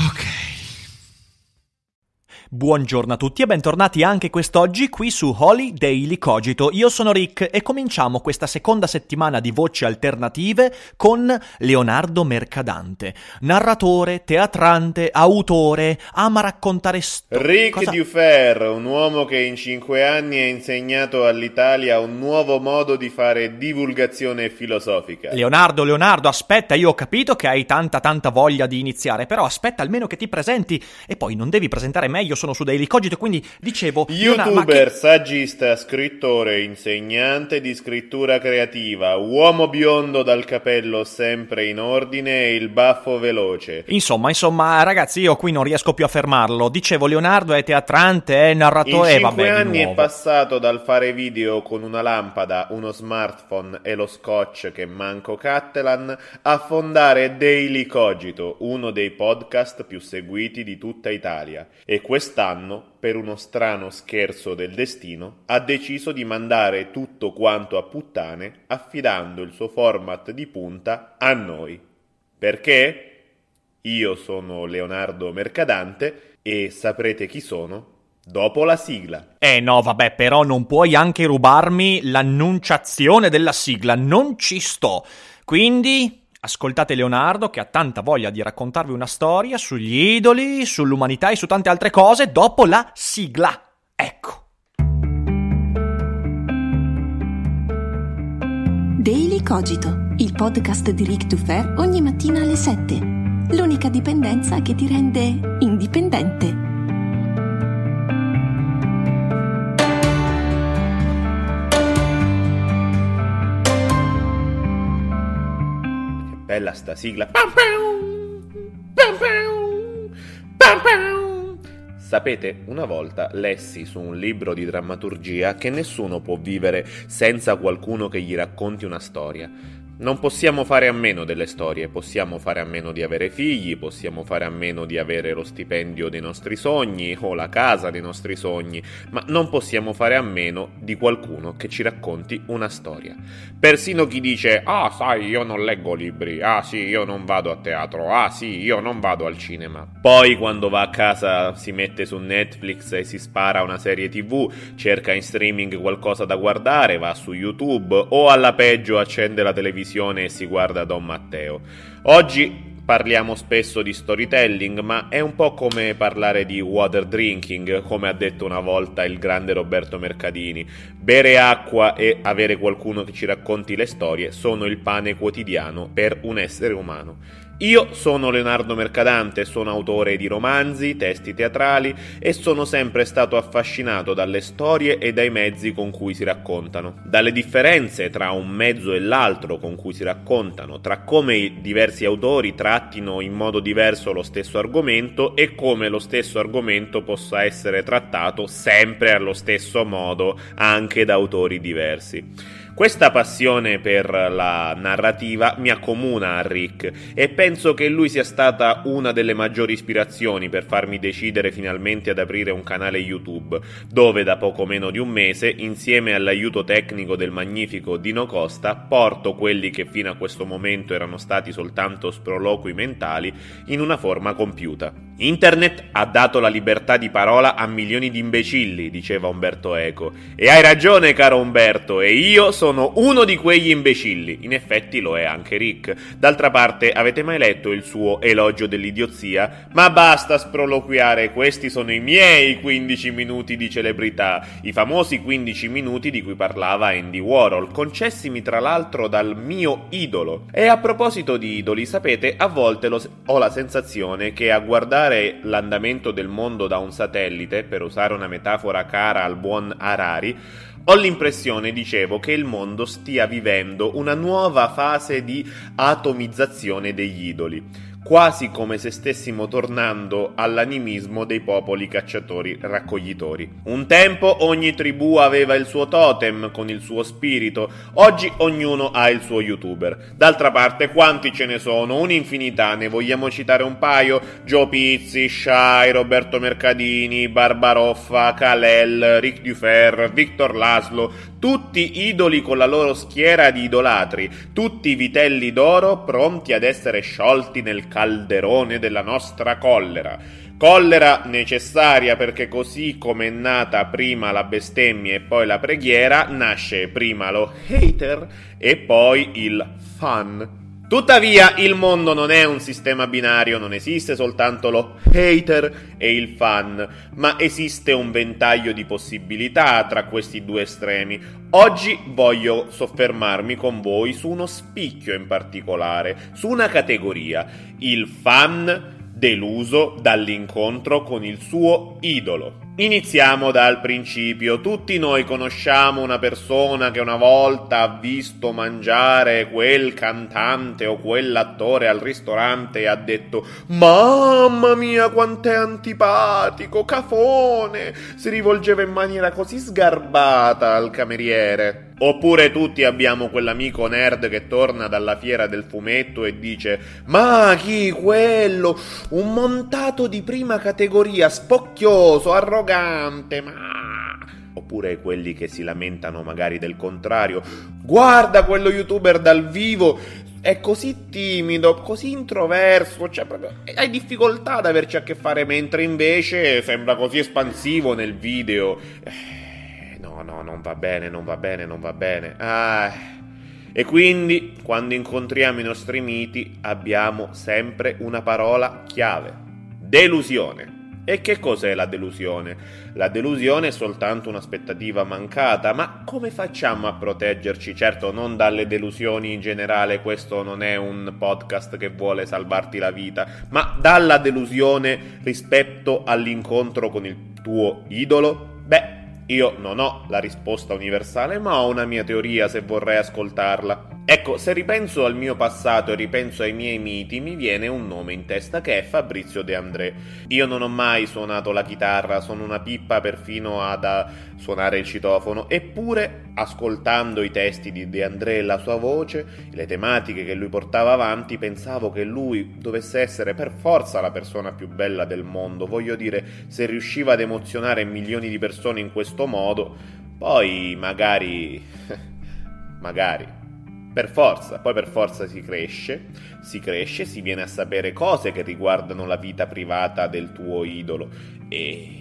Ok. Buongiorno a tutti e bentornati anche quest'oggi qui su Holy Daily Cogito. Io sono Rick e cominciamo questa seconda settimana di voci alternative con Leonardo Mercadante. Narratore, teatrante, autore, ama raccontare Rick DuFer, un uomo che in 5 anni ha insegnato all'Italia un nuovo modo di fare divulgazione filosofica. Leonardo, aspetta, io ho capito che hai tanta voglia di iniziare, però aspetta almeno che ti presenti e poi non devi presentare meglio. Sono su Daily Cogito, quindi dicevo youtuber, saggista, scrittore, insegnante di scrittura creativa, uomo biondo dal capello sempre in ordine e il baffo veloce. Insomma, ragazzi, io qui non riesco più a fermarlo. Dicevo, Leonardo è teatrante, è narratore. In 5 anni è passato dal fare video con una lampada, uno smartphone e lo scotch che manco Cattelan a fondare Daily Cogito, uno dei podcast più seguiti di tutta Italia. E quest'anno, per uno strano scherzo del destino, ha deciso di mandare tutto quanto a puttane, affidando il suo format di punta a noi. Perché? Io sono Leonardo Mercadante e saprete chi sono dopo la sigla. No, vabbè, però non puoi anche rubarmi l'annunciazione della sigla, non ci sto. Quindi ascoltate Leonardo, che ha tanta voglia di raccontarvi una storia sugli idoli, sull'umanità e su tante altre cose dopo la sigla. Ecco. Daily Cogito, il podcast di Rick DuFer ogni mattina alle 7. L'unica dipendenza che ti rende indipendente. Bella sta sigla. Sapete, una volta lessi su un libro di drammaturgia che nessuno può vivere senza qualcuno che gli racconti una storia. Non possiamo fare a meno delle storie, possiamo fare a meno di avere figli, possiamo fare a meno di avere lo stipendio dei nostri sogni o la casa dei nostri sogni, ma non possiamo fare a meno di qualcuno che ci racconti una storia. Persino chi dice «Ah, sai, io non leggo libri, ah sì, io non vado a teatro, ah sì, io non vado al cinema». Poi quando va a casa si mette su Netflix e si spara una serie TV, cerca in streaming qualcosa da guardare, va su YouTube o alla peggio accende la televisione e si guarda Don Matteo. Oggi parliamo spesso di storytelling, ma è un po' come parlare di water drinking, come ha detto una volta il grande Roberto Mercadini. Bere acqua e avere qualcuno che ci racconti le storie sono il pane quotidiano per un essere umano. Io sono Leonardo Mercadante, sono autore di romanzi, testi teatrali e sono sempre stato affascinato dalle storie e dai mezzi con cui si raccontano, dalle differenze tra un mezzo e l'altro con cui si raccontano, tra come i diversi autori trattino in modo diverso lo stesso argomento e come lo stesso argomento possa essere trattato sempre allo stesso modo anche da autori diversi. Questa passione per la narrativa mi accomuna a Rick e penso che lui sia stata una delle maggiori ispirazioni per farmi decidere finalmente ad aprire un canale YouTube, dove da poco meno di un mese, insieme all'aiuto tecnico del magnifico Dino Costa, porto quelli che fino a questo momento erano stati soltanto sproloqui mentali in una forma compiuta. Internet ha dato la libertà di parola a milioni di imbecilli, diceva Umberto Eco. E hai ragione, caro Umberto, e io sono uno di quegli imbecilli. In effetti lo è anche Rick. D'altra parte, avete mai letto il suo elogio dell'idiozia? Ma basta sproloquiare, questi sono i miei 15 minuti di celebrità, i famosi 15 minuti di cui parlava Andy Warhol, concessimi tra l'altro dal mio idolo. E a proposito di idoli, sapete, a volte ho la sensazione che a guardare l'andamento del mondo da un satellite, per usare una metafora cara al buon Harari, ho l'impressione, dicevo, che il mondo stia vivendo una nuova fase di atomizzazione degli idoli, quasi come se stessimo tornando all'animismo dei popoli cacciatori-raccoglitori. Un tempo ogni tribù aveva il suo totem con il suo spirito, oggi ognuno ha il suo youtuber. D'altra parte quanti ce ne sono? Un'infinità, ne vogliamo citare un paio? Joe Pizzi, Shy, Roberto Mercadini, Barbaroffa, Kalel, Rick DuFer, Victor Laslo, tutti idoli con la loro schiera di idolatri, tutti vitelli d'oro pronti ad essere sciolti nel calderone della nostra collera. Collera necessaria perché così come è nata prima la bestemmia e poi la preghiera, nasce prima lo hater e poi il fan. Tuttavia il mondo non è un sistema binario, non esiste soltanto lo hater e il fan, ma esiste un ventaglio di possibilità tra questi due estremi. Oggi voglio soffermarmi con voi su uno spicchio in particolare, su una categoria, il fan deluso dall'incontro con il suo idolo. Iniziamo dal principio. Tutti noi conosciamo una persona che una volta ha visto mangiare quel cantante o quell'attore al ristorante e ha detto: mamma mia quant'è antipatico, cafone, si rivolgeva in maniera così sgarbata al cameriere. Oppure tutti abbiamo quell'amico nerd che torna dalla fiera del fumetto e dice: ma chi quello? Un montato di prima categoria, spocchioso, arrogante, ma... Oppure quelli che si lamentano magari del contrario: guarda quello youtuber dal vivo, è così timido, così introverso, cioè proprio hai difficoltà ad averci a che fare, mentre invece sembra così espansivo nel video. No, non va bene. Ah. E quindi, quando incontriamo i nostri miti, abbiamo sempre una parola chiave: delusione. E che cos'è la delusione? La delusione è soltanto un'aspettativa mancata, ma come facciamo a proteggerci? Certo, non dalle delusioni in generale, questo non è un podcast che vuole salvarti la vita, ma dalla delusione rispetto all'incontro con il tuo idolo? Beh, io non ho la risposta universale, ma ho una mia teoria se vorrei ascoltarla. Ecco, se ripenso al mio passato e ripenso ai miei miti, mi viene un nome in testa che è Fabrizio De André. Io non ho mai suonato la chitarra, sono una pippa perfino a suonare il citofono, eppure ascoltando i testi di De André e la sua voce, le tematiche che lui portava avanti, pensavo che lui dovesse essere per forza la persona più bella del mondo. Voglio dire, se riusciva ad emozionare milioni di persone in questo modo, poi magari... Per forza si cresce, si viene a sapere cose che riguardano la vita privata del tuo idolo. E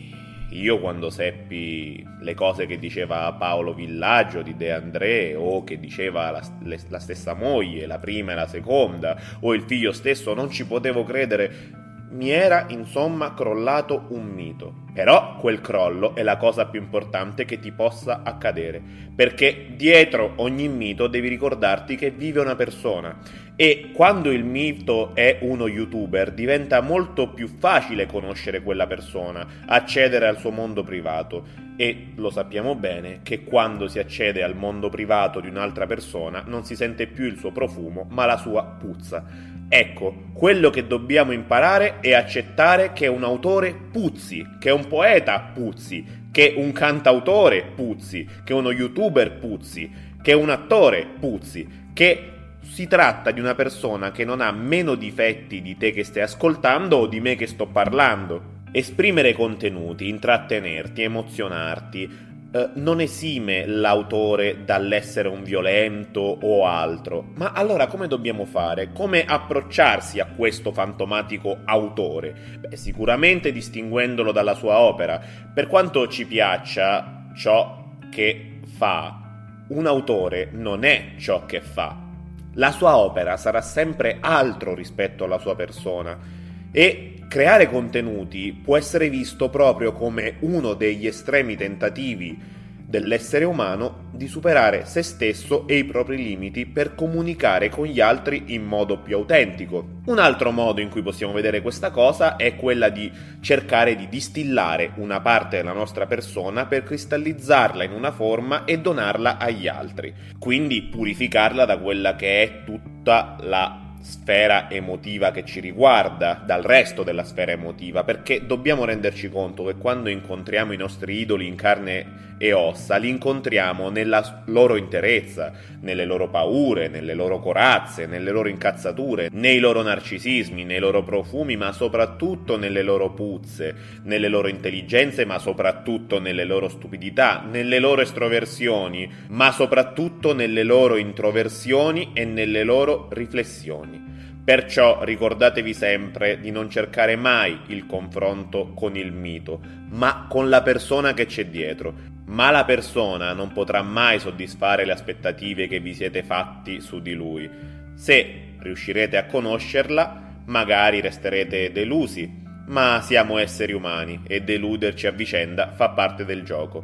io quando seppi le cose che diceva Paolo Villaggio di De André, o che diceva la stessa moglie, la prima e la seconda, o il figlio stesso, non ci potevo credere. Mi era insomma crollato un mito. Però quel crollo è la cosa più importante che ti possa accadere, perché dietro ogni mito devi ricordarti che vive una persona, e quando il mito è uno youtuber diventa molto più facile conoscere quella persona, accedere al suo mondo privato, e lo sappiamo bene che quando si accede al mondo privato di un'altra persona non si sente più il suo profumo ma la sua puzza. Ecco, quello che dobbiamo imparare è accettare che un autore puzzi, che un poeta puzzi, che un cantautore puzzi, che uno youtuber puzzi, che un attore puzzi, che si tratta di una persona che non ha meno difetti di te che stai ascoltando o di me che sto parlando. Esprimere contenuti, intrattenerti, emozionarti, non esime l'autore dall'essere un violento o altro. Ma allora come dobbiamo fare? Come approcciarsi a questo fantomatico autore? Beh, sicuramente distinguendolo dalla sua opera. Per quanto ci piaccia ciò che fa, un autore non è ciò che fa. La sua opera sarà sempre altro rispetto alla sua persona, e creare contenuti può essere visto proprio come uno degli estremi tentativi dell'essere umano di superare se stesso e i propri limiti per comunicare con gli altri in modo più autentico. Un altro modo in cui possiamo vedere questa cosa è quella di cercare di distillare una parte della nostra persona per cristallizzarla in una forma e donarla agli altri, quindi purificarla da quella che è tutta la sfera emotiva che ci riguarda, dal resto della sfera emotiva, perché dobbiamo renderci conto che quando incontriamo i nostri idoli in carne e ossa, li incontriamo nella loro interezza, nelle loro paure, nelle loro corazze, nelle loro incazzature, nei loro narcisismi, nei loro profumi, ma soprattutto nelle loro puzze, nelle loro intelligenze, ma soprattutto nelle loro stupidità, nelle loro estroversioni, ma soprattutto nelle loro introversioni e nelle loro riflessioni. Perciò ricordatevi sempre di non cercare mai il confronto con il mito, ma con la persona che c'è dietro. Ma la persona non potrà mai soddisfare le aspettative che vi siete fatti su di lui. Se riuscirete a conoscerla, magari resterete delusi, ma siamo esseri umani e deluderci a vicenda fa parte del gioco.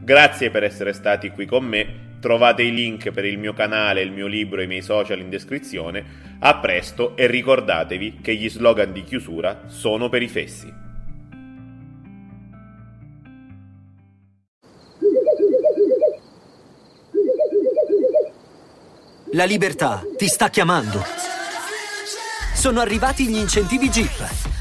Grazie per essere stati qui con me. Trovate i link per il mio canale, il mio libro e i miei social in descrizione. A presto e ricordatevi che gli slogan di chiusura sono per i fessi. La libertà ti sta chiamando. Sono arrivati gli incentivi Jeep.